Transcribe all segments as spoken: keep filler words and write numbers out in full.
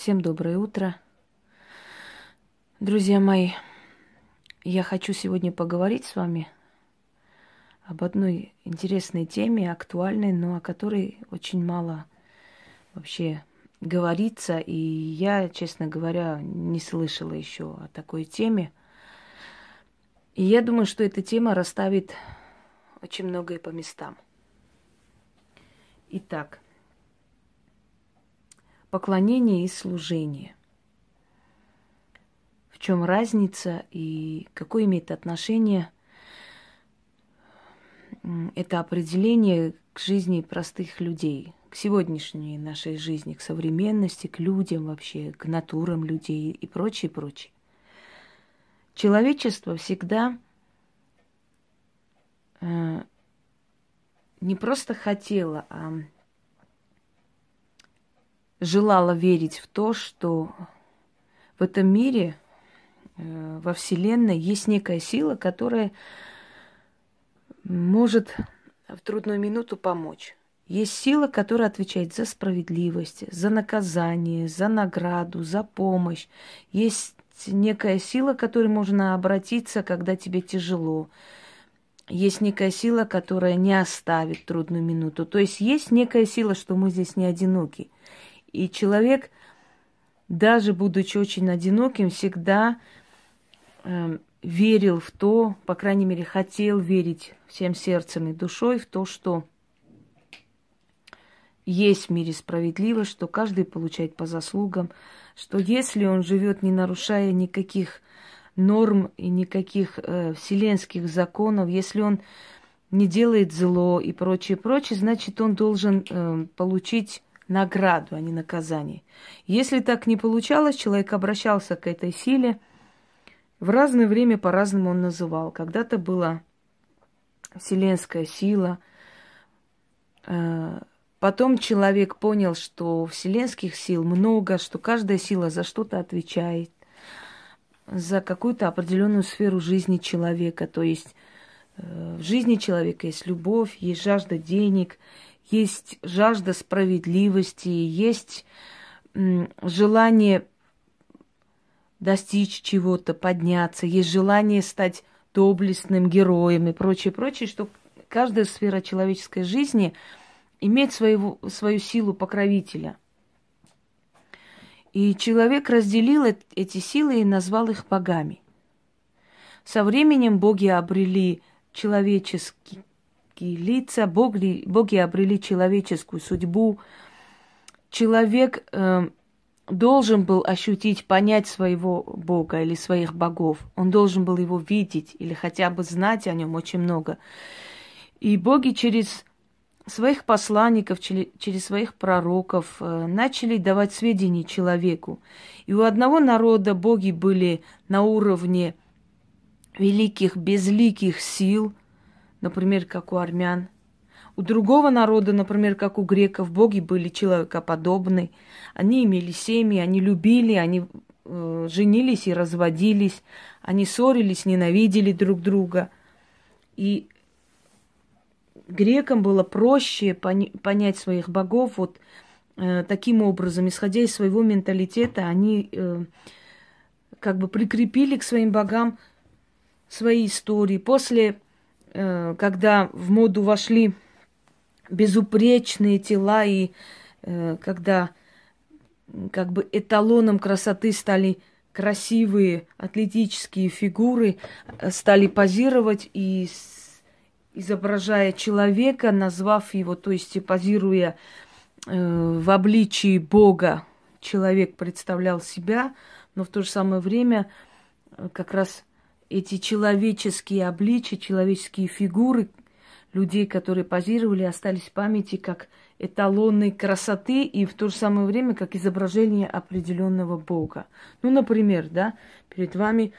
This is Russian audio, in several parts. Всем доброе утро. Друзья мои, я хочу сегодня поговорить с вами об одной интересной теме, актуальной, но о которой очень мало вообще говорится. И я, честно говоря, не слышала еще о такой теме. И я думаю, что эта тема расставит очень многое по местам. Итак, поклонение и служение. В чем разница и какое имеет отношение это определение к жизни простых людей, к сегодняшней нашей жизни, к современности, к людям вообще, к натурам людей и прочее, прочее. Человечество всегда э, не просто хотело, а желало верить в то, что в этом мире, э, во Вселенной есть некая сила, которая может в трудную минуту помочь. Есть сила, которая отвечает за справедливость, за наказание, за награду, за помощь. Есть некая сила, к которой можно обратиться, когда тебе тяжело. Есть некая сила, которая не оставит трудную минуту. То есть есть некая сила, что мы здесь не одиноки. И человек, даже будучи очень одиноким, всегда э, верил в то, по крайней мере, хотел верить всем сердцем и душой в то, что есть в мире справедливость, что каждый получает по заслугам, что если он живет, не нарушая никаких норм и никаких э, вселенских законов, если он не делает зло и прочее, прочее, значит, он должен э, получить награду, а не наказание. Если так не получалось, человек обращался к этой силе. В разное время по-разному он называл. Когда-то была вселенская сила, э, потом человек понял, что вселенских сил много, что каждая сила за что-то отвечает, за какую-то определенную сферу жизни человека. То есть в жизни человека есть любовь, есть жажда денег, есть жажда справедливости, есть желание достичь чего-то, подняться, есть желание стать доблестным героем и прочее, прочее, что каждая сфера человеческой жизни имеет своего, свою силу покровителя. И человек разделил эти силы и назвал их богами. Со временем боги обрели человеческие лица, боги, боги обрели человеческую судьбу. Человек э, должен был ощутить, понять своего бога или своих богов. Он должен был его видеть или хотя бы знать о нем очень много. И боги через своих посланников, через своих пророков начали давать сведения человеку. И у одного народа боги были на уровне великих, безликих сил, например, как у армян. У другого народа, например, как у греков, боги были человекоподобны. Они имели семьи, они любили, они э, женились и разводились, они ссорились, ненавидели друг друга. И грекам было проще понять своих богов вот э, таким образом. Исходя из своего менталитета, они э, как бы прикрепили к своим богам свои истории. После, э, когда в моду вошли безупречные тела и э, когда как бы эталоном красоты стали красивые атлетические фигуры, стали позировать и изображая человека, назвав его, то есть позируя э, в обличии Бога, человек представлял себя, но в то же самое время как раз эти человеческие обличия, человеческие фигуры людей, которые позировали, остались в памяти как эталоны красоты и в то же самое время как изображение определенного Бога. Ну, например, да, перед вами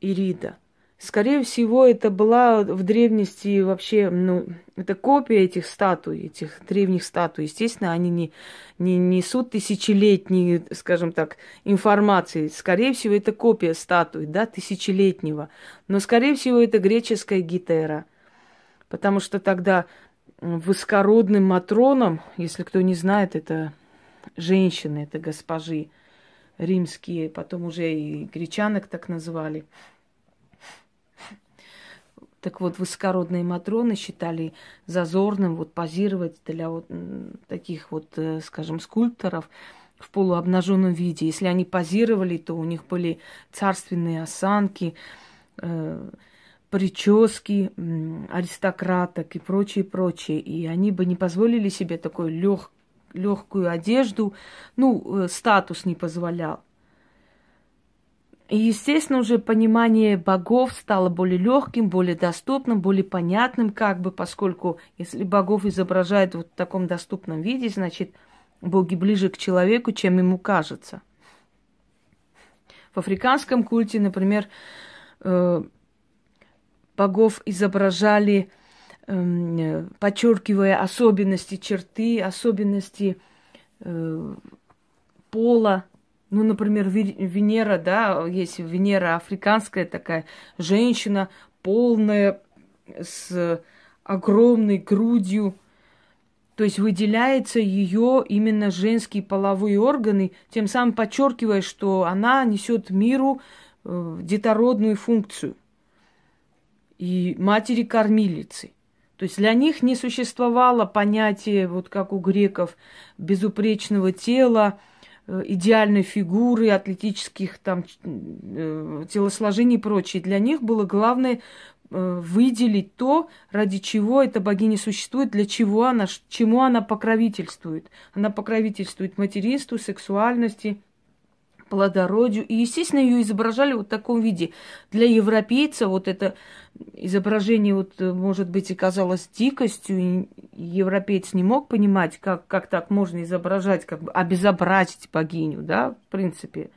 Ирида. Скорее всего, это была в древности вообще, ну, это копия этих статуй, этих древних статуй. Естественно, они не, не несут тысячелетней, скажем так, информации. Скорее всего, это копия статуи, да, тысячелетнего. Но, скорее всего, это греческая Гетера. Потому что тогда высокородным матронам, если кто не знает, это женщины, это госпожи, римские, потом уже и гречанок так называли. Так вот, высокородные матроны считали зазорным вот позировать для вот таких вот, скажем, скульпторов в полуобнаженном виде. Если они позировали, то у них были царственные осанки, э, прически э, аристократок и прочее, прочее. И они бы не позволили себе такую лег, легкую одежду, ну, э, статус не позволял. И, естественно, уже понимание богов стало более легким, более доступным, более понятным, как бы, поскольку если богов изображают вот в таком доступном виде, значит, боги ближе к человеку, чем ему кажется. В африканском культе, например, богов изображали, подчеркивая особенности черты, особенности пола. Ну, например, Венера, да, есть Венера африканская такая женщина, полная, с огромной грудью. То есть выделяется ее именно женские половые органы, тем самым подчеркивая, что она несет миру детородную функцию и матери-кормилицы. То есть для них не существовало понятия, вот как у греков, безупречного тела, идеальной фигуры, атлетических там телосложений и прочее. Для них было главное выделить то, ради чего эта богиня существует, для чего она, чему она покровительствует. Она покровительствует материнству, сексуальности, плодородию. И, естественно, ее изображали вот в таком виде. Для европейца вот это изображение, вот, может быть, оказалось дикостью, и европеец не мог понимать, как, как так можно изображать, как бы обезобразить богиню, да, в принципе.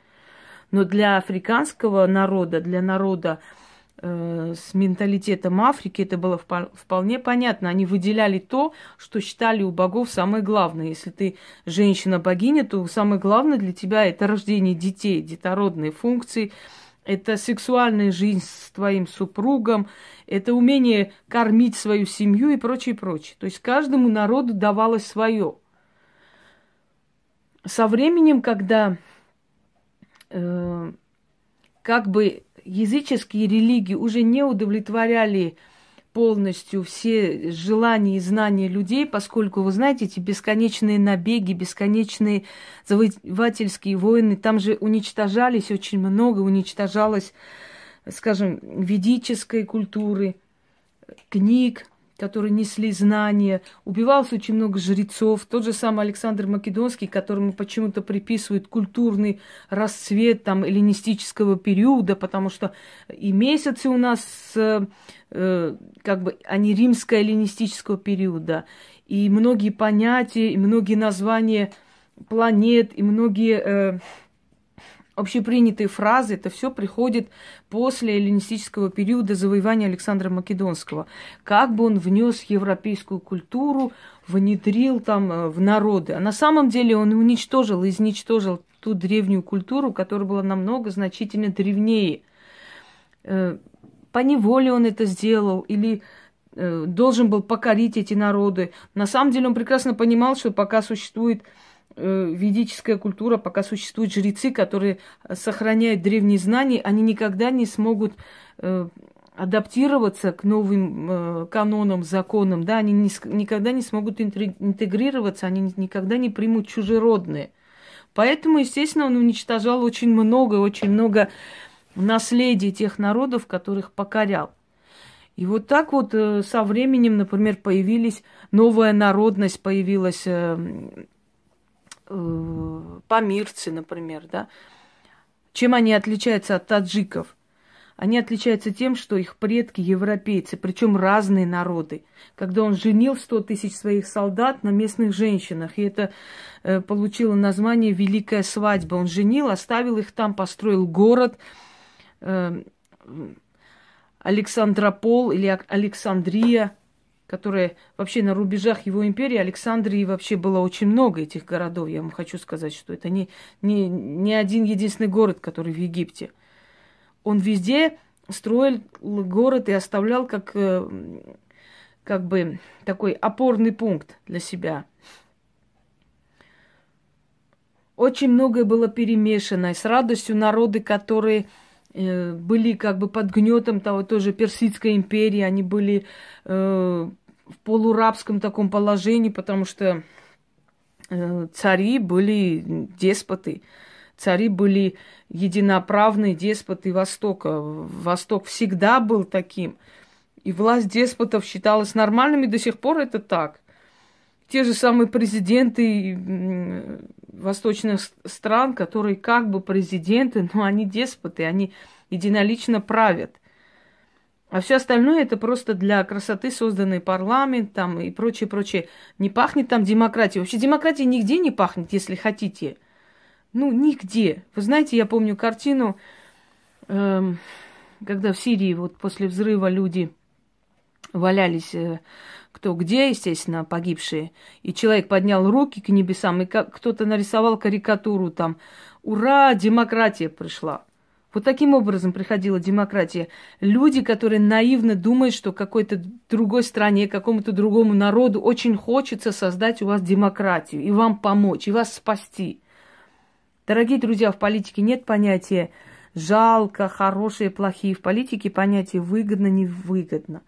Но для африканского народа, для народа э, с менталитетом Африки это было вполне понятно. Они выделяли то, что считали у богов самое главное. Если ты женщина-богиня, то самое главное для тебя это рождение детей, детородные функции, это сексуальная жизнь с твоим супругом, это умение кормить свою семью и прочее, прочее. То есть каждому народу давалось свое. Со временем, когда э, как бы языческие религии уже не удовлетворяли полностью все желания и знания людей, поскольку, вы знаете, эти бесконечные набеги, бесконечные завоевательские войны, там же уничтожались очень много, уничтожалось, скажем, ведической культуры, книг, которые несли знания, убивалось очень много жрецов. Тот же самый Александр Македонский, которому почему-то приписывают культурный расцвет там эллинистического периода, потому что и месяцы у нас э, как бы они римско-эллинистического периода, и многие понятия, и многие названия планет, и многие э, общепринятые фразы, это все приходит после эллинистического периода завоевания Александра Македонского. Как бы он внес европейскую культуру, внедрил там в народы. А на самом деле он уничтожил, изничтожил ту древнюю культуру, которая была намного значительно древнее. Поневоле он это сделал или должен был покорить эти народы. На самом деле он прекрасно понимал, что пока существует ведическая культура, пока существуют жрецы, которые сохраняют древние знания, они никогда не смогут адаптироваться к новым канонам, законам, да, они не, никогда не смогут интегрироваться, они никогда не примут чужеродные. Поэтому, естественно, он уничтожал очень много, очень много наследий тех народов, которых покорял. И вот так вот со временем, например, появились новая народность, появилась памирцы, например, да. Чем они отличаются от таджиков? Они отличаются тем, что их предки европейцы, причем разные народы. Когда он женил сто тысяч своих солдат на местных женщинах, и это э, получило название «Великая свадьба». Он женил, оставил их там, построил город э, Александропол или Александрия, которые вообще на рубежах его империи, Александрии вообще было очень много этих городов. Я вам хочу сказать, что это не, не, не один единственный город, который в Египте. Он везде строил город и оставлял как, как бы такой опорный пункт для себя. Очень многое было перемешано. И с радостью народы, которые э, были как бы под гнетом того тоже Персидской империи, они были э, в полурабском таком положении, потому что э, цари были деспоты. Цари были единоправные деспоты Востока. Восток всегда был таким. И власть деспотов считалась нормальными, до сих пор это так. Те же самые президенты восточных стран, которые как бы президенты, но они деспоты, они единолично правят. А все остальное это просто для красоты созданный парламент там и прочее, прочее. Не пахнет там демократией. Вообще демократия нигде не пахнет, если хотите. Ну, нигде. Вы знаете, я помню картину, э, когда в Сирии вот после взрыва люди валялись... Э, кто где, естественно, погибшие. И человек поднял руки к небесам, и кто-то нарисовал карикатуру там. Ура, демократия пришла. Вот таким образом приходила демократия. Люди, которые наивно думают, что какой-то другой стране, какому-то другому народу очень хочется создать у вас демократию, и вам помочь, и вас спасти. Дорогие друзья, в политике нет понятия жалко, хорошие, плохие. В политике понятие выгодно, невыгодно.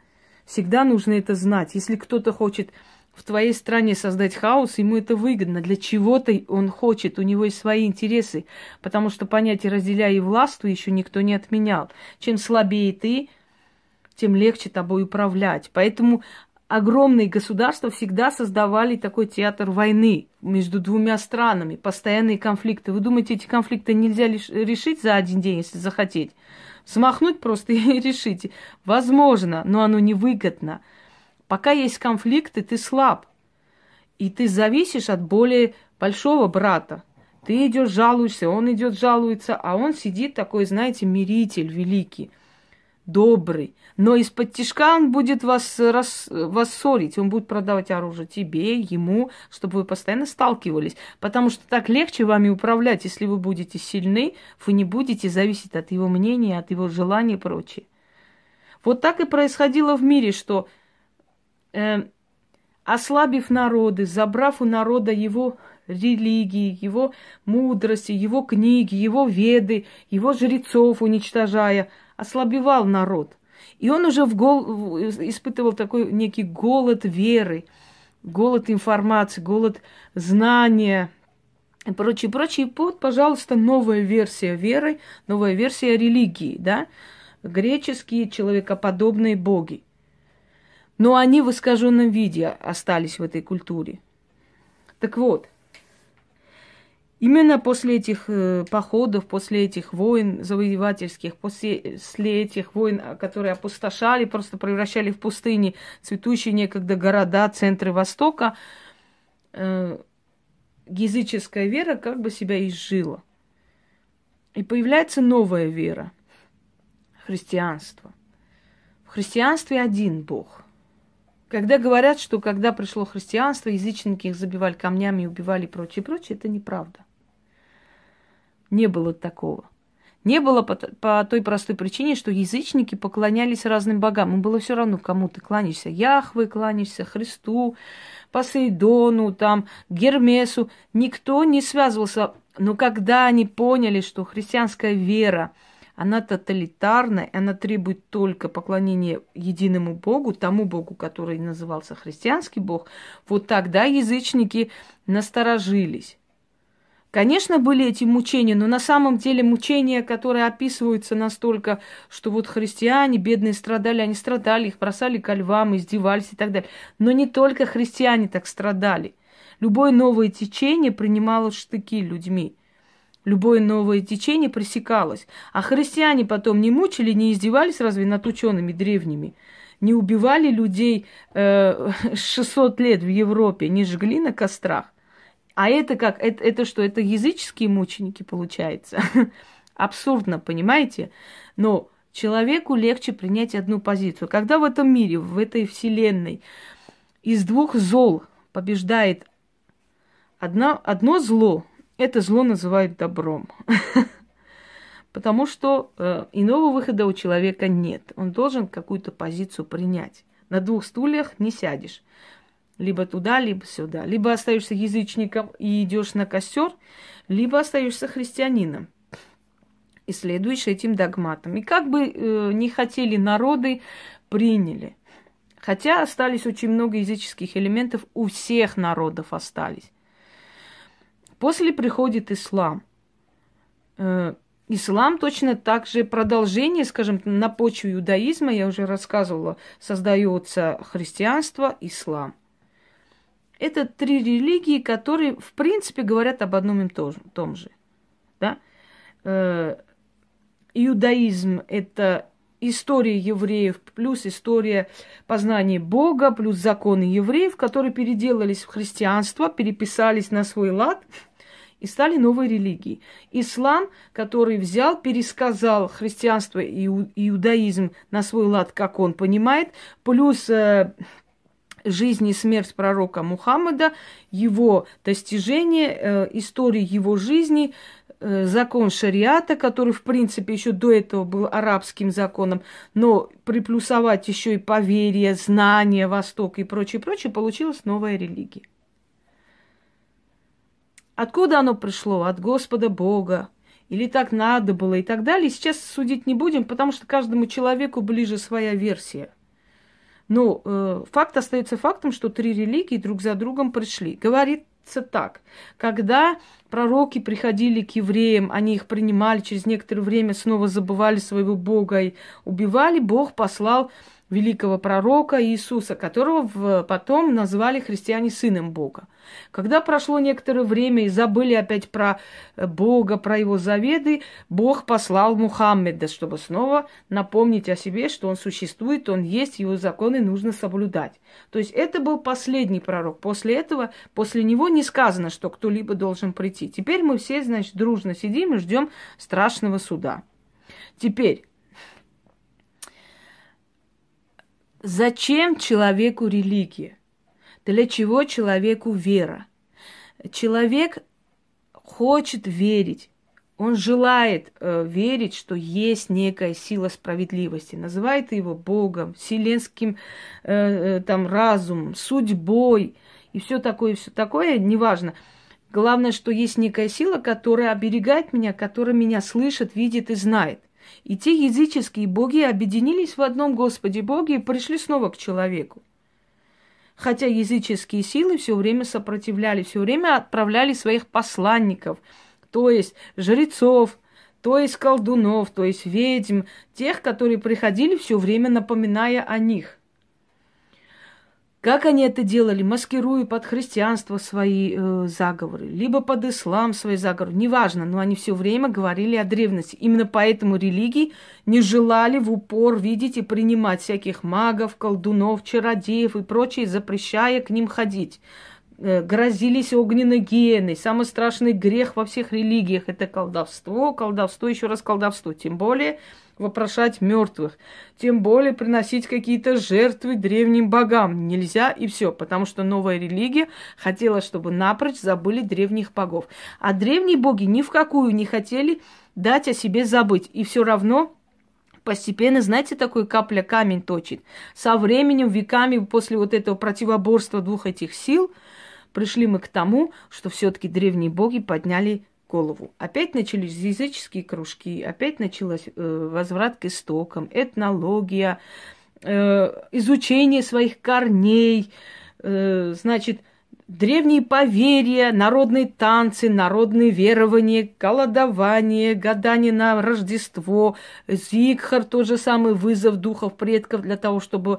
Всегда нужно это знать. Если кто-то хочет в твоей стране создать хаос, ему это выгодно. Для чего-то он хочет, у него есть свои интересы. Потому что понятие «разделяй и властвуй» еще никто не отменял. Чем слабее ты, тем легче тобой управлять. Поэтому огромные государства всегда создавали такой театр войны между двумя странами. Постоянные конфликты. Вы думаете, эти конфликты нельзя решить за один день, если захотеть? Смахнуть просто и решить. Возможно, но оно невыгодно. Пока есть конфликты, ты слаб. И ты зависишь от более большого брата. Ты идешь, жалуешься, он идет, жалуется, а он сидит такой, знаете, миритель великий, добрый. Но из-под тишка он будет вас, рас, вас ссорить, он будет продавать оружие тебе, ему, чтобы вы постоянно сталкивались. Потому что так легче вами управлять, если вы будете сильны, вы не будете зависеть от его мнения, от его желаний и прочее. Вот так и происходило в мире, что э, ослабив народы, забрав у народа его религии, его мудрости, его книги, его веды, его жрецов уничтожая, ослабевал народ. И он уже в гол... испытывал такой некий голод веры, голод информации, голод знания и прочее, прочее. И вот, пожалуйста, новая версия веры, новая версия религии, да? Греческие человекоподобные боги. Но они в искаженном виде остались в этой культуре. Так вот, именно после этих походов, после этих войн завоевательских, после этих войн, которые опустошали, просто превращали в пустыни цветущие некогда города, центры Востока, языческая вера как бы себя изжила. И появляется новая вера – христианство. В христианстве один Бог. Когда говорят, что когда пришло христианство, язычники их забивали камнями, убивали и прочее, прочее, это неправда. Не было такого. Не было по, по той простой причине, что язычники поклонялись разным богам. Им было все равно, кому ты кланяешься. Яхве кланяешься, Христу, Посейдону, там, Гермесу. Никто не связывался. Но когда они поняли, что христианская вера, она тоталитарная, она требует только поклонения единому Богу, тому Богу, который назывался христианский Бог, вот тогда язычники насторожились. Конечно, были эти мучения, но на самом деле мучения, которые описываются настолько, что вот христиане, бедные страдали, они страдали, их бросали ко львам, издевались и так далее. Но не только христиане так страдали. Любое новое течение принимало штыки людьми. Любое новое течение пресекалось. А христиане потом не мучили, не издевались разве над учеными древними? Не убивали людей э, шестьсот лет в Европе, не жгли на кострах? А это как? Это, это что? Это языческие мученики, получается? Абсурдно, понимаете? Но человеку легче принять одну позицию. Когда в этом мире, в этой вселенной из двух зол побеждает одно, одно зло, это зло называют добром. Потому что э, иного выхода у человека нет. Он должен какую-то позицию принять. На двух стульях не сядешь. Либо туда, либо сюда. Либо остаешься язычником и идешь на костер, либо остаешься христианином и следуешь этим догматам. И как бы э, не хотели народы, приняли. Хотя остались очень много языческих элементов, у всех народов остались. После приходит ислам. Э, Ислам точно так же продолжение, скажем, на почве иудаизма, я уже рассказывала, создается христианство, ислам. Это три религии, которые, в принципе, говорят об одном и том же. Да? Иудаизм – это история евреев плюс история познания Бога, плюс законы евреев, которые переделались в христианство, переписались на свой лад – и стали новой религией. Ислам, который взял, пересказал христианство и иудаизм на свой лад, как он понимает, плюс э, жизнь и смерть пророка Мухаммада, его достижения, э, истории его жизни, э, закон шариата, который, в принципе, еще до этого был арабским законом, но приплюсовать еще и поверье, знания, Восток и прочее, прочее, получилась новая религия. Откуда оно пришло? От Господа Бога. Или так надо было и так далее. Сейчас судить не будем, потому что каждому человеку ближе своя версия. Но э, факт остается фактом, что три религии друг за другом пришли. Говорится так. Когда пророки приходили к евреям, они их принимали, через некоторое время снова забывали своего Бога и убивали, Бог послал великого пророка Иисуса, которого потом назвали христиане сыном Бога. Когда прошло некоторое время и забыли опять про Бога, про его заветы, Бог послал Мухаммеда, чтобы снова напомнить о себе, что он существует, он есть, его законы нужно соблюдать. То есть это был последний пророк. После этого, после него не сказано, что кто-либо должен прийти. Теперь мы все, значит, дружно сидим и ждем страшного суда. Теперь... Зачем человеку религия? Для чего человеку вера? Человек хочет верить. Он желает э, верить, что есть некая сила справедливости. Называет его Богом, вселенским э, э, там, разумом, судьбой и все такое, все такое, неважно. Главное, что есть некая сила, которая оберегает меня, которая меня слышит, видит и знает. И те языческие боги объединились в одном Господе Боге и пришли снова к человеку. Хотя языческие силы все время сопротивлялись, все время отправляли своих посланников, то есть жрецов, то есть колдунов, то есть ведьм, тех, которые приходили все время, напоминая о них. Как они это делали? Маскируя под христианство свои э, заговоры, либо под ислам свои заговоры, неважно, но они все время говорили о древности. Именно поэтому религии не желали в упор видеть и принимать всяких магов, колдунов, чародеев и прочее, запрещая к ним ходить. Э, грозились огненной гиеной. Самый страшный грех во всех религиях – это колдовство, колдовство, еще раз колдовство, тем более вопрошать мертвых, тем более приносить какие-то жертвы древним богам. Нельзя и все, потому что новая религия хотела, чтобы напрочь забыли древних богов. А древние боги ни в какую не хотели дать о себе забыть. И все равно постепенно, знаете, такой капля камень точит. Со временем, веками, после вот этого противоборства двух этих сил, пришли мы к тому, что все-таки древние боги подняли голову. Опять начались языческие кружки, опять началось э, возврат к истокам, этнология, э, изучение своих корней, э, значит, древние поверья, народные танцы, народные верования, колодование, гадание на Рождество, зигхар, тот же самый вызов духов предков для того, чтобы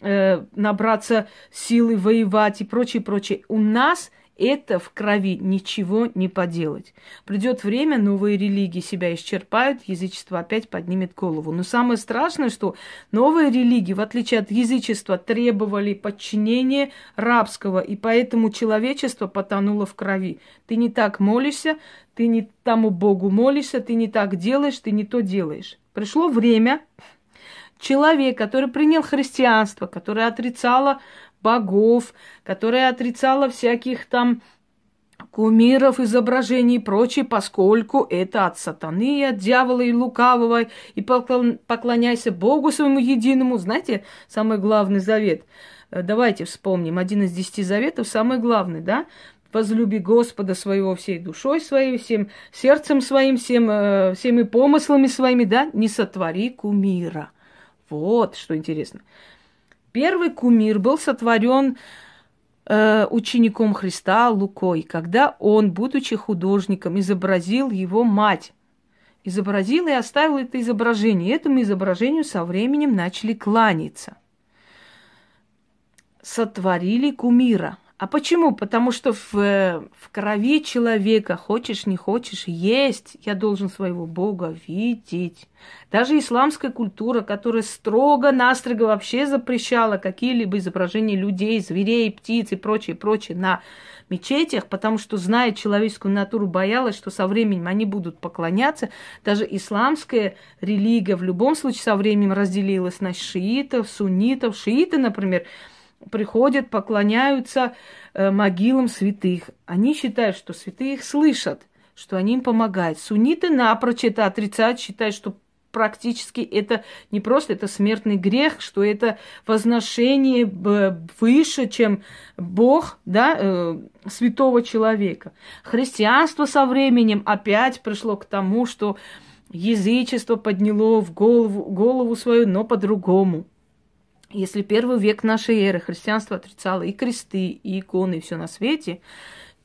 э, набраться силы воевать и прочее, прочее. У нас это в крови, ничего не поделать. Придет время, новые религии себя исчерпают, язычество опять поднимет голову. Но самое страшное, что новые религии, в отличие от язычества, требовали подчинения рабского, и поэтому человечество потонуло в крови. Ты не так молишься, ты не тому Богу молишься, ты не так делаешь, ты не то делаешь. Пришло время, человек, который принял христианство, которое отрицало богов, которая отрицала всяких там кумиров, изображений и прочее, поскольку это от сатаны, от дьявола и лукавого, и поклон, поклоняйся Богу своему единому. Знаете, самый главный завет Давайте вспомним один из десяти заветов, самый главный, да? Возлюби Господа своего всей душой своей, всем сердцем своим, всем, всеми помыслами своими, да? Не сотвори кумира. Вот что интересно. Первый кумир был сотворен э, учеником Христа Лукой, когда он, будучи художником, изобразил его мать. Изобразил и оставил это изображение. И этому изображению со временем начали кланяться. Сотворили кумира. А почему? Потому что в, в крови человека, хочешь, не хочешь, есть. Я должен своего Бога видеть. Даже исламская культура, которая строго-настрого вообще запрещала какие-либо изображения людей, зверей, птиц и прочее, прочее на мечетях, потому что, зная человеческую натуру, боялась, что со временем они будут поклоняться. Даже исламская религия в любом случае со временем разделилась на шиитов, суннитов. Шииты, например, приходят, поклоняются могилам святых. Они считают, что святые их слышат, что они им помогают. Сунниты напрочь это отрицают, считают, что практически это не просто, это смертный грех, что это возношение выше, чем Бог, да, святого человека. Христианство со временем опять пришло к тому, что язычество подняло в голову, голову свою, но по-другому. Если первый век нашей эры христианство отрицало и кресты, и иконы, и все на свете,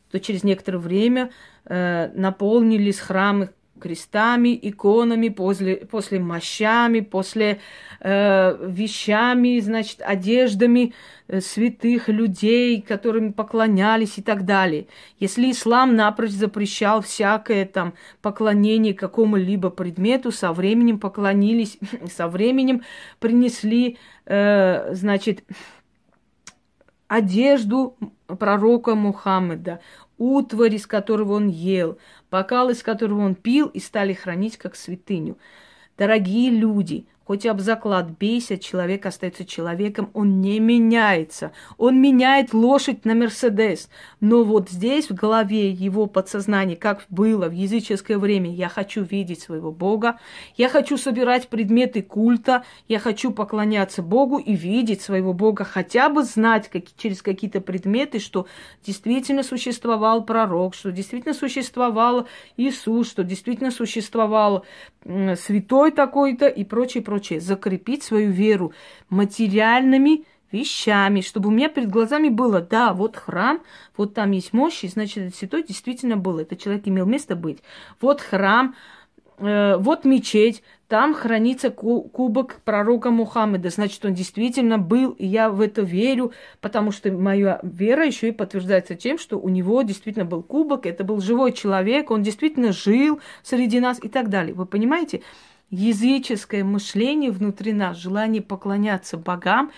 то через некоторое время э, наполнились храмы крестами, иконами, после, после мощами, после э, вещами, значит, одеждами э, святых людей, которым поклонялись и так далее. Если ислам напрочь запрещал всякое там поклонение какому-либо предмету, со временем поклонились, со временем принесли, э, значит, одежду пророка Мухаммеда, утварь, из которого он ел, бокал, из которого он пил, и стали хранить как святыню. Дорогие люди, хоть об заклад бейся, человек остается человеком, он не меняется. Он меняет лошадь на Мерседес. Но вот здесь, в голове его подсознания, как было в языческое время, я хочу видеть своего Бога, я хочу собирать предметы культа, я хочу поклоняться Богу и видеть своего Бога, хотя бы знать как, через какие-то предметы, что действительно существовал пророк, что действительно существовал Иисус, что действительно существовал э, святой такой-то и прочее, прочее. Закрепить свою веру материальными вещами, чтобы у меня перед глазами было, да, вот храм, вот там есть мощи, значит, этот святой действительно был, этот человек имел место быть. Вот храм, э, вот мечеть, там хранится кубок пророка Мухаммеда, значит, он действительно был, и я в это верю, потому что моя вера еще и подтверждается тем, что у него действительно был кубок, это был живой человек, он действительно жил среди нас и так далее. Вы понимаете? Языческое мышление внутри нас, желание поклоняться богам,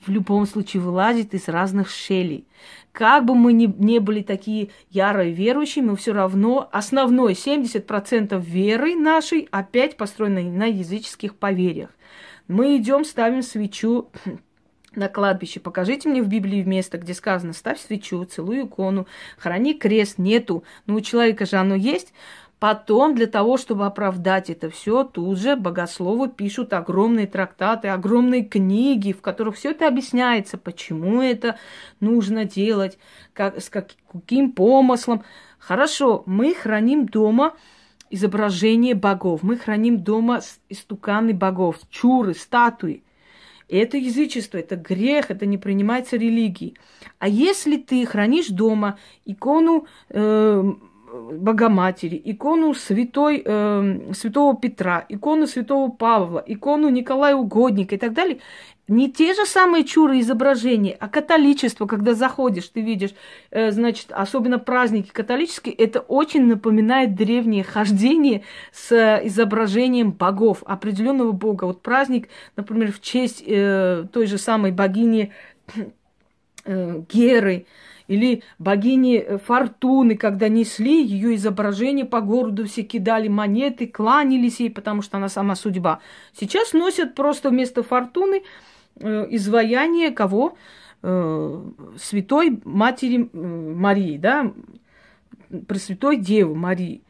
в любом случае вылазит из разных щелей. Как бы мы ни, ни были такие ярые верующие, мы все равно основной семьдесят процентов веры нашей опять построенной на языческих поверьях. Мы идем, ставим свечу на кладбище. Покажите мне в Библии место, где сказано: ставь свечу, целуй икону, храни крест. Нету. Но у человека же оно есть. Потом, для того, чтобы оправдать это все, тут же богословы пишут огромные трактаты, огромные книги, в которых все это объясняется, почему это нужно делать, как, с каким помыслом. Хорошо, мы храним дома изображение богов, мы храним дома истуканы богов, чуры, статуи. Это язычество, это грех, это не принимается религией. А если ты хранишь дома икону э- Богоматери, икону святой, э, святого Петра, икону святого Павла, икону Николая Угодника и так далее. Не те же самые чуры изображения, а католичество, когда заходишь, ты видишь, э, значит, особенно праздники католические, это очень напоминает древнее хождение с изображением богов, определенного бога. Вот праздник, например, в честь э, той же самой богини э, Геры, или богини Фортуны, когда несли ее изображение по городу, все кидали монеты, кланялись ей, потому что она сама судьба. Сейчас носят просто вместо Фортуны э, изваяние кого? Э, Святой Матери Марии, да? Пресвятой Девы Марии.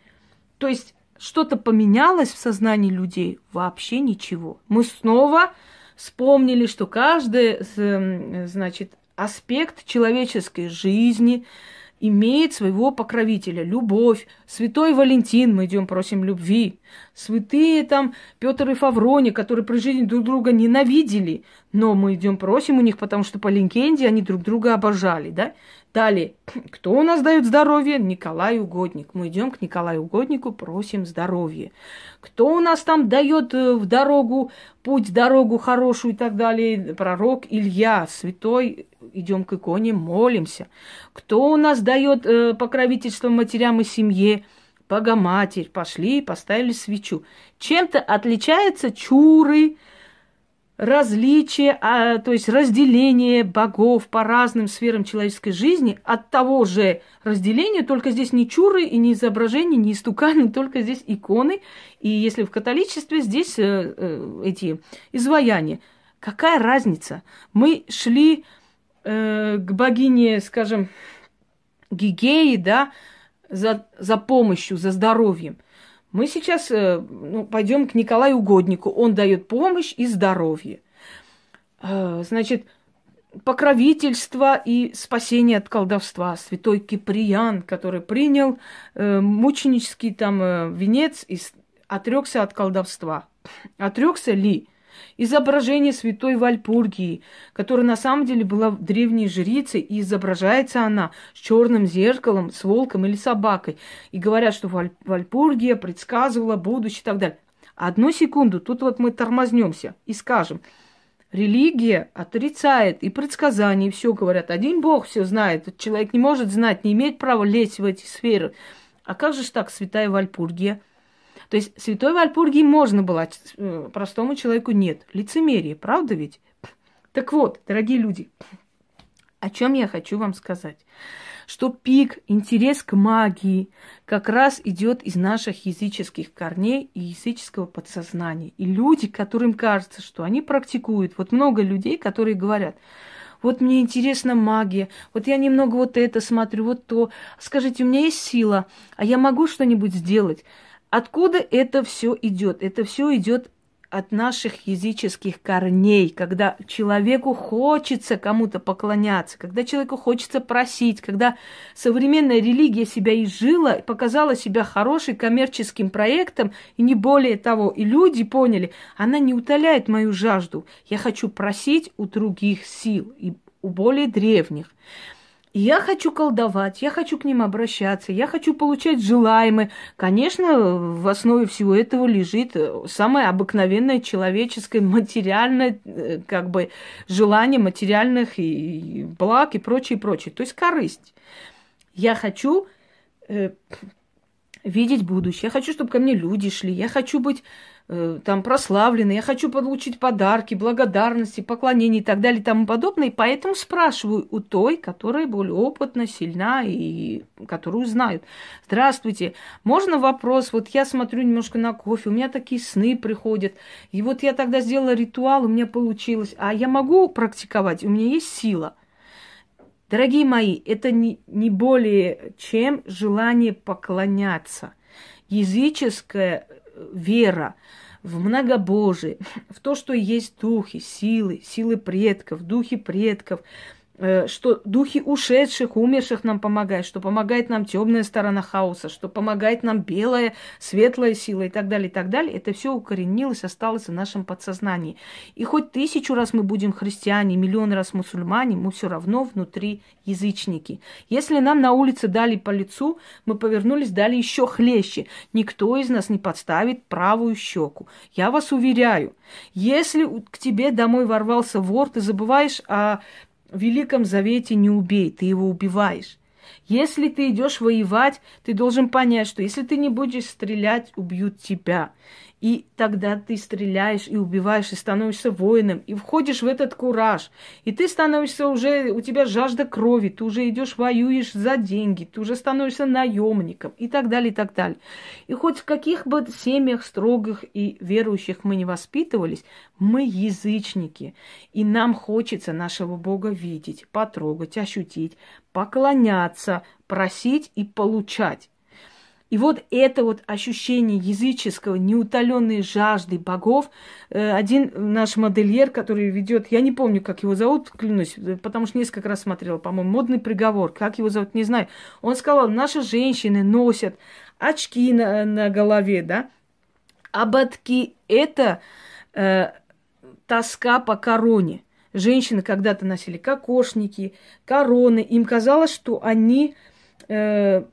То есть что-то поменялось в сознании людей? Вообще ничего. Мы снова вспомнили, что каждый, значит, аспект человеческой жизни имеет своего покровителя. Любовь. Святой Валентин, мы идем просим любви. Святые там Петр и Фавроний, которые при жизни друг друга ненавидели, но мы идем просим у них, потому что по легенде они друг друга обожали, да? Далее, кто у нас дает здоровье? Николай Угодник. Мы идем к Николаю Угоднику, просим здоровья. Кто у нас там дает в дорогу, путь, дорогу хорошую и так далее? Пророк Илья, святой, идем к иконе, молимся. Кто у нас дает покровительство матерям и семье? Богоматерь. Пошли, поставили свечу. Чем-то отличаются чуры, различие, а, то есть разделение богов по разным сферам человеческой жизни от того же разделения, только здесь не чуры и не изображения, не истуканы, только здесь иконы. И если в католичестве здесь э, э, эти изваяния. Какая разница? Мы шли э, к богине, скажем, Гигеи, да, за, за помощью, за здоровьем. Мы сейчас ну, пойдем к Николаю Угоднику. Он дает помощь и здоровье. Значит, покровительство и спасение от колдовства. Святой Киприян, который принял мученический там венец и отрекся от колдовства. Отрекся ли? Изображение святой Вальпургии, которая на самом деле была древней жрицей, и изображается она с черным зеркалом, с волком или собакой. И говорят, что Вальпургия предсказывала будущее и так далее. Одну секунду, тут вот мы тормознемся и скажем, религия отрицает и предсказания, и все говорят, один Бог все знает, человек не может знать, не имеет права лезть в эти сферы. А как же так, святая Вальпургия? То есть святой Вальпургии можно было, а простому человеку нет. Лицемерие, правда ведь? Так вот, дорогие люди, о чем я хочу вам сказать? Что пик, интерес к магии как раз идет из наших языческих корней и языческого подсознания. И люди, которым кажется, что они практикуют, вот много людей, которые говорят, вот мне интересна магия, вот я немного вот это смотрю, вот то. Скажите, у меня есть сила, а я могу что-нибудь сделать? Откуда это все идет? Это все идет от наших языческих корней, когда человеку хочется кому-то поклоняться, когда человеку хочется просить, когда современная религия себя изжила, показала себя хорошим коммерческим проектом, и не более того. И люди поняли, она не утоляет мою жажду. Я хочу просить у других сил, и у более древних. Я хочу колдовать, я хочу к ним обращаться, я хочу получать желаемое. Конечно, в основе всего этого лежит самое обыкновенное человеческое, материальное, как бы, желание материальных и благ и прочее, прочее. То есть корысть. Я хочу э, видеть будущее, я хочу, чтобы ко мне люди шли, я хочу быть э, там прославленной, я хочу получить подарки, благодарности, поклонения и так далее и тому подобное. И поэтому спрашиваю у той, которая более опытна, сильна и которую знают. Здравствуйте, можно вопрос? Вот я смотрю немножко на кофе, у меня такие сны приходят. И вот я тогда сделала ритуал, у меня получилось. А я могу практиковать? У меня есть сила. Дорогие мои, это не, не более чем желание поклоняться. Языческая вера в многобожие, в то, что есть духи, силы, силы предков, духи предков, что духи ушедших, умерших нам помогают, что помогает нам темная сторона хаоса, что помогает нам белая, светлая сила и так далее, и так далее. Это все укоренилось, осталось в нашем подсознании. И хоть тысячу раз мы будем христиане, миллион раз мусульмане, мы все равно внутри язычники. Если нам на улице дали по лицу, мы повернулись, дали еще хлеще. Никто из нас не подставит правую щеку. Я вас уверяю, если к тебе домой ворвался вор, ты забываешь о в Великом Завете не убей, ты его убиваешь. Если ты идешь воевать, ты должен понять, что если ты не будешь стрелять, убьют тебя. И тогда ты стреляешь и убиваешь, и становишься воином, и входишь в этот кураж. И ты становишься уже, у тебя жажда крови, ты уже идешь, воюешь за деньги, ты уже становишься наемником и так далее, и так далее. И хоть в каких бы семьях строгих и верующих мы не воспитывались, мы язычники, и нам хочется нашего Бога видеть, потрогать, ощутить, поклоняться, просить и получать. И вот это вот ощущение языческого, неутоленной жажды богов. Один наш модельер, который ведет, я не помню, как его зовут, клянусь, потому что несколько раз смотрела, по-моему, «Модный приговор», как его зовут, не знаю. Он сказал, наши женщины носят очки на, на голове, да, ободки. Это э, тоска по короне. Женщины когда-то носили кокошники, короны. Им казалось, что они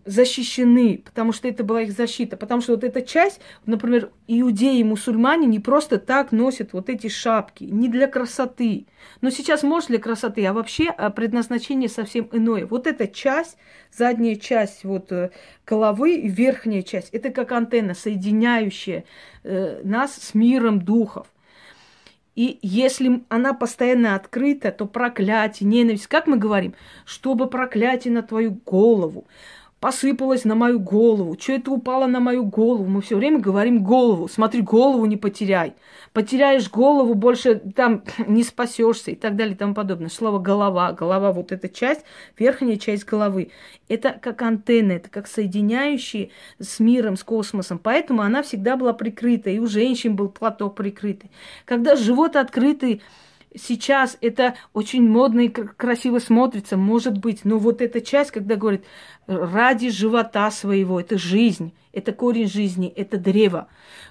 защищены, потому что это была их защита. Потому что вот эта часть, например, иудеи и мусульмане не просто так носят вот эти шапки, не для красоты. Но сейчас, может, для красоты, а вообще предназначение совсем иное. Вот эта часть, задняя часть вот головы и верхняя часть, это как антенна, соединяющая нас с миром духов. И если она постоянно открыта, то проклятие, ненависть, как мы говорим, чтобы проклятие на твою голову, посыпалось на мою голову, что это упало на мою голову. Мы все время говорим голову, смотри, голову не потеряй. Потеряешь голову, больше там не спасешься и так далее и тому подобное. Слово голова, голова, вот эта часть, верхняя часть головы, это как антенна, это как соединяющие с миром, с космосом. Поэтому она всегда была прикрыта, и у женщин был платок прикрытый. Когда живот открытый, сейчас это очень модно и красиво смотрится, может быть. Но вот эта часть, когда говорит «ради живота своего», это жизнь, это корень жизни, это древо.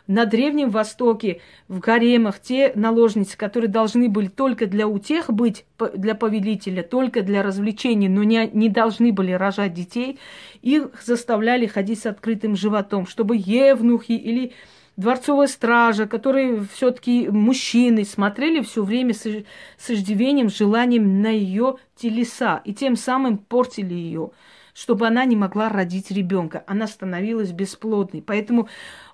На Древнем Востоке, в гаремах, те наложницы, которые должны были только для утех быть, для повелителя, только для развлечений, но не, не должны были рожать детей, их заставляли ходить с открытым животом, чтобы евнухи или... дворцовая стража, которые все-таки мужчины, смотрели все время с, с иждивением, желанием на ее телеса, и тем самым портили ее, чтобы она не могла родить ребенка. Она становилась бесплодной. Поэтому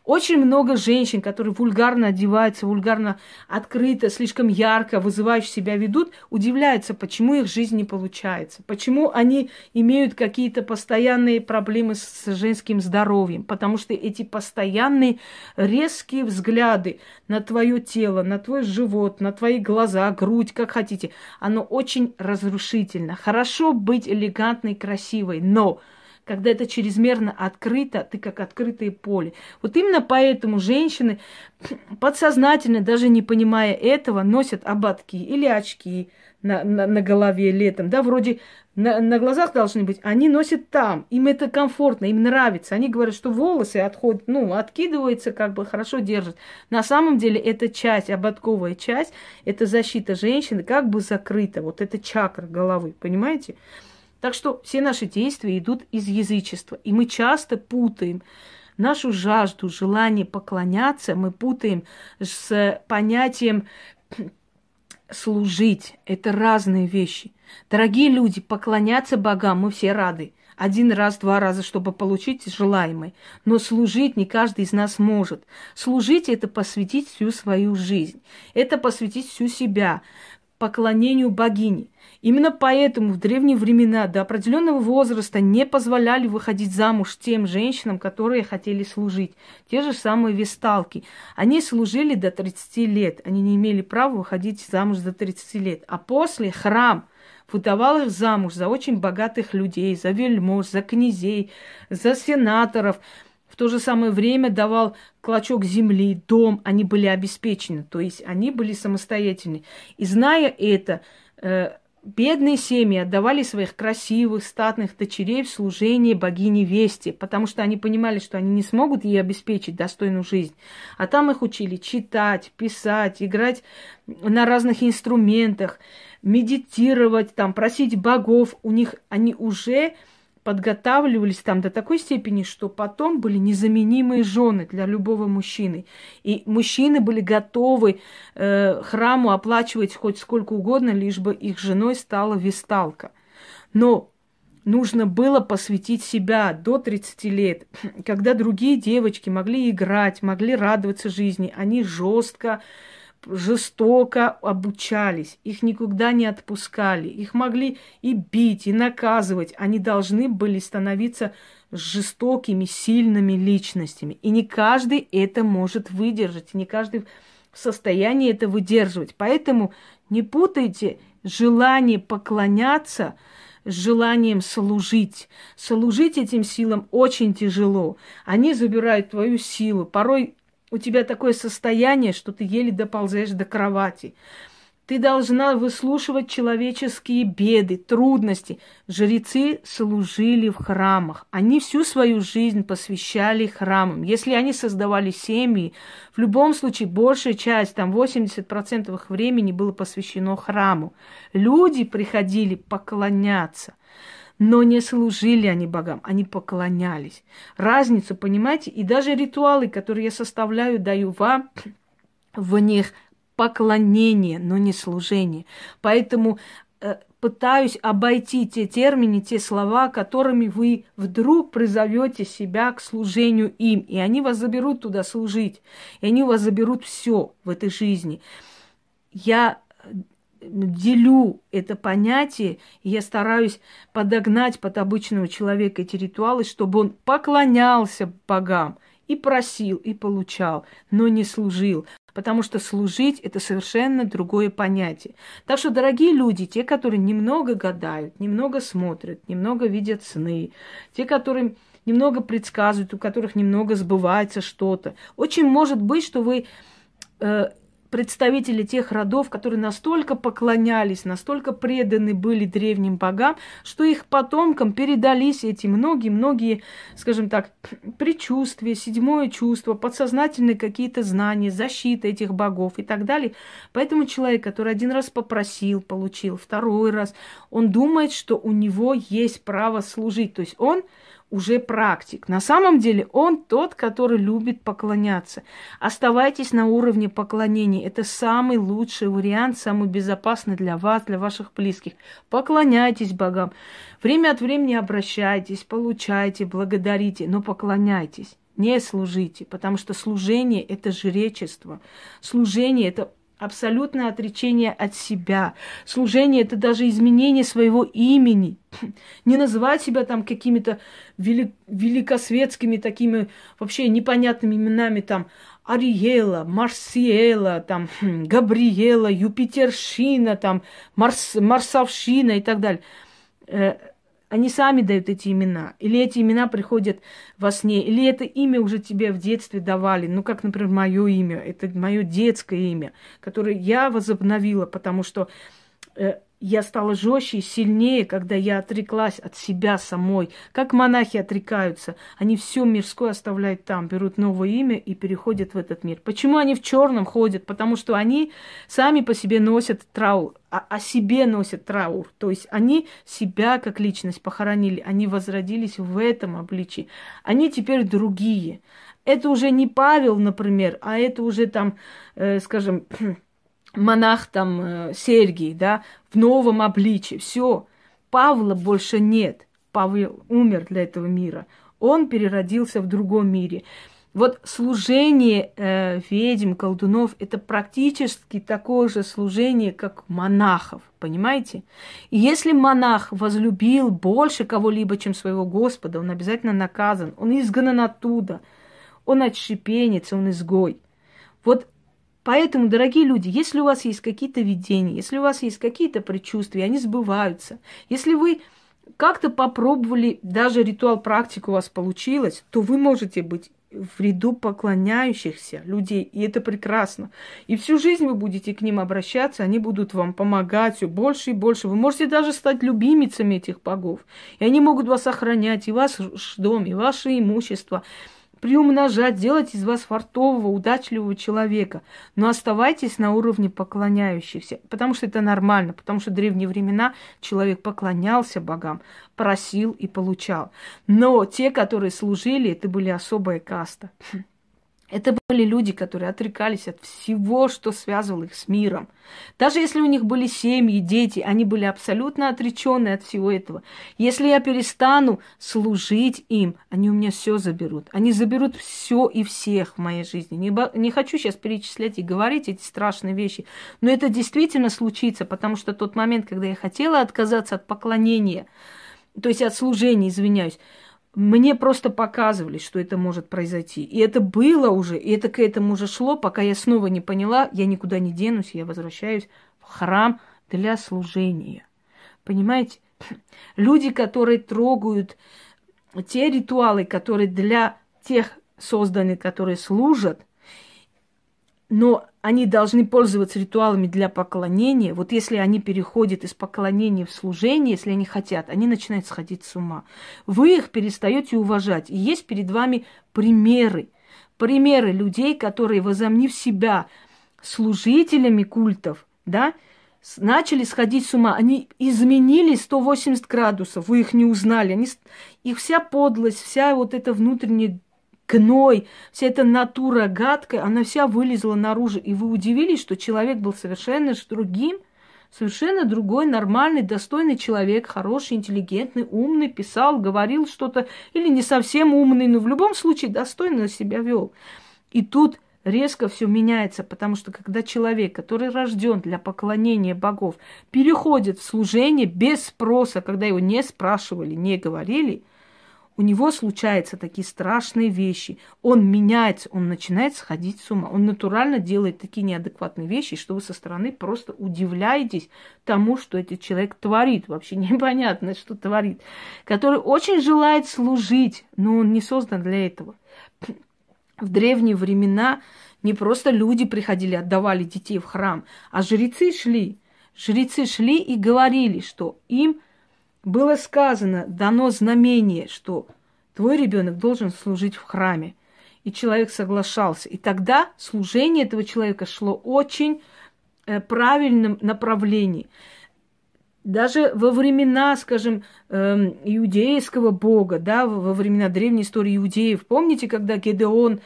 очень много женщин, которые вульгарно одеваются, вульгарно открыто, слишком ярко, вызывающе себя ведут, удивляются, почему их жизнь не получается, почему они имеют какие-то постоянные проблемы с женским здоровьем, потому что эти постоянные резкие взгляды на твое тело, на твой живот, на твои глаза, грудь, как хотите, оно очень разрушительно. Хорошо быть элегантной, красивой, но... когда это чрезмерно открыто, ты как открытое поле. Вот именно поэтому женщины подсознательно, даже не понимая этого, носят ободки или очки на, на, на голове летом. Да, вроде на, на глазах должны быть, они носят там. Им это комфортно, им нравится. Они говорят, что волосы отходят, ну, откидываются, как бы хорошо держат. На самом деле эта часть, ободковая часть, это защита женщины, как бы закрыта. Вот эта чакра головы, понимаете? Так что все наши действия идут из язычества. И мы часто путаем нашу жажду, желание поклоняться, мы путаем с понятием служить. Это разные вещи. Дорогие люди, поклоняться богам мы все рады. Один раз, два раза, чтобы получить желаемое. Но служить не каждый из нас может. Служить – это посвятить всю свою жизнь. Это посвятить всю себя поклонению богини. Именно поэтому в древние времена до определенного возраста не позволяли выходить замуж тем женщинам, которые хотели служить. Те же самые весталки. Они служили до тридцати лет. Они не имели права выходить замуж до тридцати лет. А после храм выдавал их замуж за очень богатых людей, за вельмож, за князей, за сенаторов. В то же самое время давал клочок земли, дом. Они были обеспечены, то есть они были самостоятельны. И зная это, э, бедные семьи отдавали своих красивых, статных дочерей в служение богине Вести, потому что они понимали, что они не смогут ей обеспечить достойную жизнь. А там их учили читать, писать, играть на разных инструментах, медитировать, там, просить богов. У них они уже... подготавливались там до такой степени, что потом были незаменимые жены для любого мужчины. И мужчины были готовы э, храму оплачивать хоть сколько угодно, лишь бы их женой стала весталка. Но нужно было посвятить себя до тридцати лет, когда другие девочки могли играть, могли радоваться жизни. Они жестко, жестоко обучались, их никуда не отпускали, их могли и бить, и наказывать. Они должны были становиться жестокими, сильными личностями. И не каждый это может выдержать, не каждый в состоянии это выдерживать. Поэтому не путайте желание поклоняться с желанием служить. Служить этим силам очень тяжело. Они забирают твою силу. Порой у тебя такое состояние, что ты еле доползаешь до кровати. Ты должна выслушивать человеческие беды, трудности. Жрецы служили в храмах. Они всю свою жизнь посвящали храмам. Если они создавали семьи, в любом случае большая часть, там восемьдесят процентов их времени было посвящено храму. Люди приходили поклоняться, но не служили они богам, они поклонялись. Разницу, понимаете? И даже ритуалы, которые я составляю, даю вам, в них поклонение, но не служение. Поэтому э, пытаюсь обойти те термины, те слова, которыми вы вдруг призовете себя к служению им. И они вас заберут туда служить. И они у вас заберут все в этой жизни. Я делю это понятие, и я стараюсь подогнать под обычного человека эти ритуалы, чтобы он поклонялся богам и просил, и получал, но не служил. Потому что служить – это совершенно другое понятие. Так что, дорогие люди, те, которые немного гадают, немного смотрят, немного видят сны, те, которым немного предсказывают, у которых немного сбывается что-то. Очень может быть, что вы э, представители тех родов, которые настолько поклонялись, настолько преданы были древним богам, что их потомкам передались эти многие-многие, скажем так, предчувствия, седьмое чувство, подсознательные какие-то знания, защита этих богов и так далее. Поэтому человек, который один раз попросил, получил, второй раз, он думает, что у него есть право служить. То есть он уже практик. На самом деле он тот, который любит поклоняться. Оставайтесь на уровне поклонения. Это самый лучший вариант, самый безопасный для вас, для ваших близких. Поклоняйтесь богам. Время от времени обращайтесь, получайте, благодарите, но поклоняйтесь. Не служите, потому что служение – это жречество. Служение – это абсолютное отречение от себя. Служение – это даже изменение своего имени. Не называть себя там какими-то великосветскими, такими вообще непонятными именами, там, Ариэла, Марсиэла, там, Габриэла, Юпитершина, там, Марс, Марсовшина и так далее. Они сами дают эти имена. Или эти имена приходят во сне. Или это имя уже тебе в детстве давали. Ну, как, например, мое имя. Это мое детское имя, которое я возобновила, потому что э, я стала жестче и сильнее, когда я отреклась от себя самой. Как монахи отрекаются. Они все мирское оставляют там, берут новое имя и переходят в этот мир. Почему они в черном ходят? Потому что они сами по себе носят траур. о себе носят траур. То есть они себя как личность похоронили, они возродились в этом обличии. Они теперь другие. Это уже не Павел, например, а это уже там, э, скажем, монах там э, Сергий, да, в новом обличии. Все, Павла больше нет. Павел умер для этого мира. Он переродился в другом мире. Вот служение э, ведьм, колдунов – это практически такое же служение, как монахов, понимаете? И если монах возлюбил больше кого-либо, чем своего Господа, он обязательно наказан, он изгнан оттуда, он отщепенец, он изгой. Вот поэтому, дорогие люди, если у вас есть какие-то видения, если у вас есть какие-то предчувствия, они сбываются, если вы как-то попробовали, даже ритуал-практика у вас получилась, то вы можете быть в ряду поклоняющихся людей, и это прекрасно. И всю жизнь вы будете к ним обращаться, они будут вам помогать все больше и больше. Вы можете даже стать любимицами этих богов, и они могут вас охранять, и ваш дом, и ваше имущество, приумножать, делать из вас фартового, удачливого человека. Но оставайтесь на уровне поклоняющихся, потому что это нормально, потому что в древние времена человек поклонялся богам, просил и получал. Но те, которые служили, это были особая каста. Это были люди, которые отрекались от всего, что связывало их с миром. Даже если у них были семьи, дети, они были абсолютно отречены от всего этого. Если я перестану служить им, они у меня все заберут. Они заберут все и всех в моей жизни. Не, не хочу сейчас перечислять и говорить эти страшные вещи, но это действительно случится, потому что тот момент, когда я хотела отказаться от поклонения, то есть от служения, извиняюсь, мне просто показывали, что это может произойти. И это было уже, и это к этому уже шло, пока я снова не поняла, я никуда не денусь, я возвращаюсь в храм для служения. Понимаете? Люди, которые трогают те ритуалы, которые для тех созданы, которые служат, но они должны пользоваться ритуалами для поклонения. Вот если они переходят из поклонения в служение, если они хотят, они начинают сходить с ума. Вы их перестаете уважать. И есть перед вами примеры. Примеры людей, которые, возомнив себя служителями культов, да, начали сходить с ума. Они изменили сто восемьдесят градусов, вы их не узнали. Они... Их вся подлость, вся вот эта внутренняя гной, вся эта натура гадкая, она вся вылезла наружу. И вы удивились, что человек был совершенно другим, совершенно другой, нормальный, достойный человек, хороший, интеллигентный, умный, писал, говорил что-то, или не совсем умный, но в любом случае достойно себя вел. И тут резко все меняется, потому что когда человек, который рожден для поклонения богов, переходит в служение без спроса, когда его не спрашивали, не говорили, у него случаются такие страшные вещи. Он меняется, он начинает сходить с ума. Он натурально делает такие неадекватные вещи, что вы со стороны просто удивляетесь тому, что этот человек творит. Вообще непонятно, что творит. Который очень желает служить, но он не создан для этого. В древние времена не просто люди приходили, отдавали детей в храм, а жрецы шли. Жрецы шли и говорили, что им было сказано, дано знамение, что твой ребенок должен служить в храме. И человек соглашался. И тогда служение этого человека шло очень э, правильном направлении. Даже во времена, скажем, э, иудейского бога, да, во времена древней истории иудеев, помните, когда Гедеон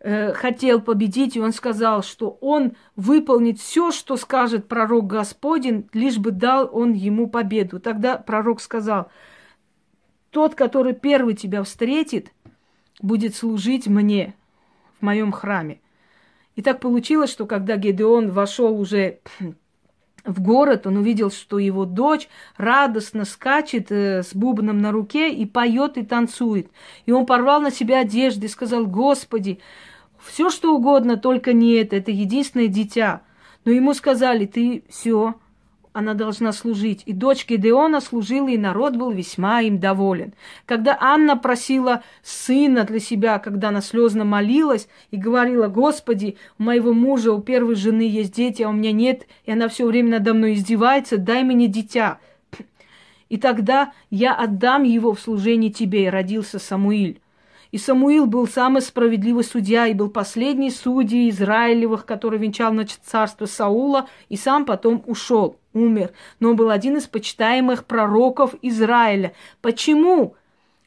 э, хотел победить, и он сказал, что он выполнит все, что скажет пророк Господень, лишь бы дал он ему победу. Тогда пророк сказал: тот, который первый тебя встретит, будет служить мне в моем храме. И так получилось, что когда Гедеон вошел уже в город, он увидел, что его дочь радостно скачет э, с бубном на руке и поет и танцует. И он порвал на себя одежды и сказал: Господи, все что угодно, только не это, это единственное дитя. Но ему сказали: ты все, она должна служить. И дочь Гедеона служила, и народ был весьма им доволен. Когда Анна просила сына для себя, когда она слезно молилась и говорила: Господи, у моего мужа, у первой жены есть дети, а у меня нет, и она все время надо мной издевается, дай мне дитя. И тогда я отдам его в служение тебе, и родился Самуил. И Самуил был самый справедливый судья, и был последний судья Израилевых, который венчал на царство Саула, и сам потом ушел, умер. Но он был один из почитаемых пророков Израиля. Почему?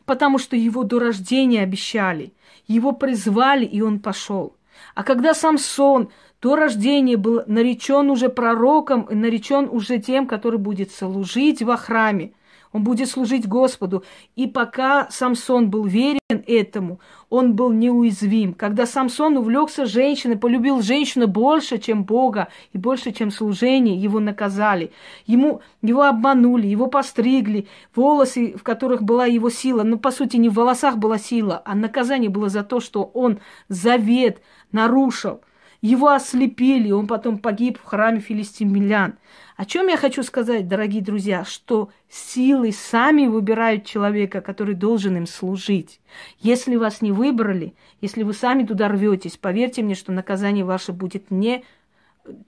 Потому что его до рождения обещали, его призвали, и он пошел. А когда Самсон до рождения был наречен уже пророком, наречен уже тем, который будет служить во храме, он будет служить Господу. И пока Самсон был верен этому, он был неуязвим. Когда Самсон увлекся женщиной, полюбил женщину больше, чем Бога, и больше, чем служение, его наказали. Ему, его обманули, его постригли, волосы, в которых была его сила. Но, по сути, не в волосах была сила, а наказание было за то, что он завет нарушил. Его ослепили, он потом погиб в храме филистимлян. О чем я хочу сказать, дорогие друзья, что силы сами выбирают человека, который должен им служить. Если вас не выбрали, если вы сами туда рветесь, поверьте мне, что наказание ваше будет не,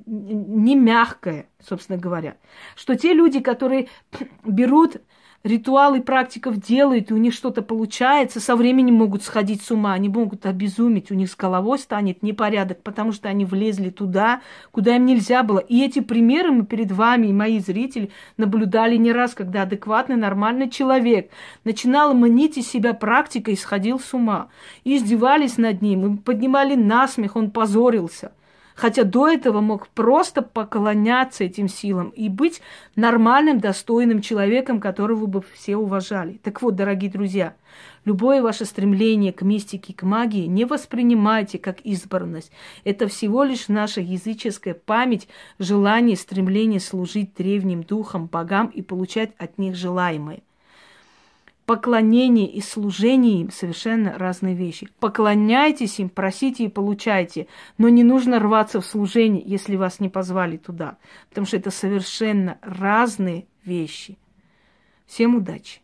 не мягкое, собственно говоря. Что те люди, которые берут ритуалы практиков, делают, и у них что-то получается, со временем могут сходить с ума, они могут обезуметь, у них с головой станет непорядок, потому что они влезли туда, куда им нельзя было. И эти примеры мы перед вами и мои зрители наблюдали не раз, когда адекватный, нормальный человек начинал мнить из себя практикой и сходил с ума. И издевались над ним, и поднимали насмех, он позорился. Хотя до этого мог просто поклоняться этим силам и быть нормальным, достойным человеком, которого бы все уважали. Так вот, дорогие друзья, любое ваше стремление к мистике, к магии не воспринимайте как избранность. Это всего лишь наша языческая память, желание, стремление служить древним духам, богам и получать от них желаемое. Поклонение и служение им совершенно разные вещи. Поклоняйтесь им, просите и получайте, но не нужно рваться в служение, если вас не позвали туда, потому что это совершенно разные вещи. Всем удачи!